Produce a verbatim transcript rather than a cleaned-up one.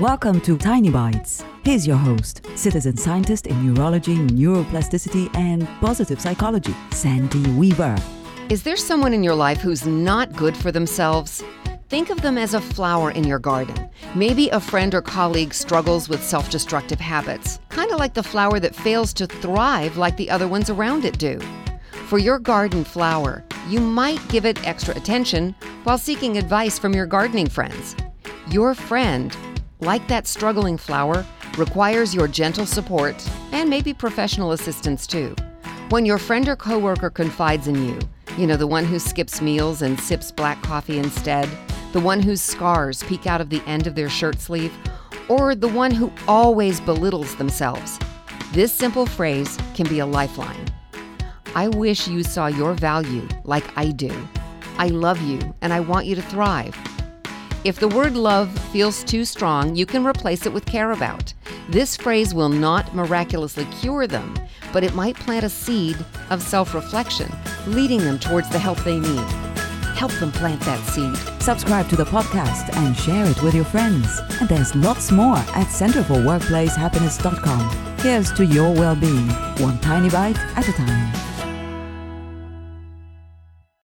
Welcome to Tiny Bites. Here's your host, citizen scientist in neurology, neuroplasticity, and positive psychology, Sandy Weaver. Is there someone in your life who's not good for themselves? Think of them as a flower in your garden. Maybe a friend or colleague struggles with self-destructive habits, kind of like the flower that fails to thrive like the other ones around it do. For your garden flower, you might give it extra attention while seeking advice from your gardening friends. Your friend, like that struggling flower, requires your gentle support and maybe professional assistance too. When your friend or coworker confides in you, you know, the one who skips meals and sips black coffee instead, the one whose scars peek out of the end of their shirt sleeve, or the one who always belittles themselves, this simple phrase can be a lifeline. I wish you saw your value like I do. I love you and I want you to thrive. If the word love feels too strong, you can replace it with care about. This phrase will not miraculously cure them, but it might plant a seed of self-reflection, leading them towards the help they need. Help them plant that seed. Subscribe to the podcast and share it with your friends. And there's lots more at center for workplace happiness dot com. Here's to your well-being, one tiny bite at a time.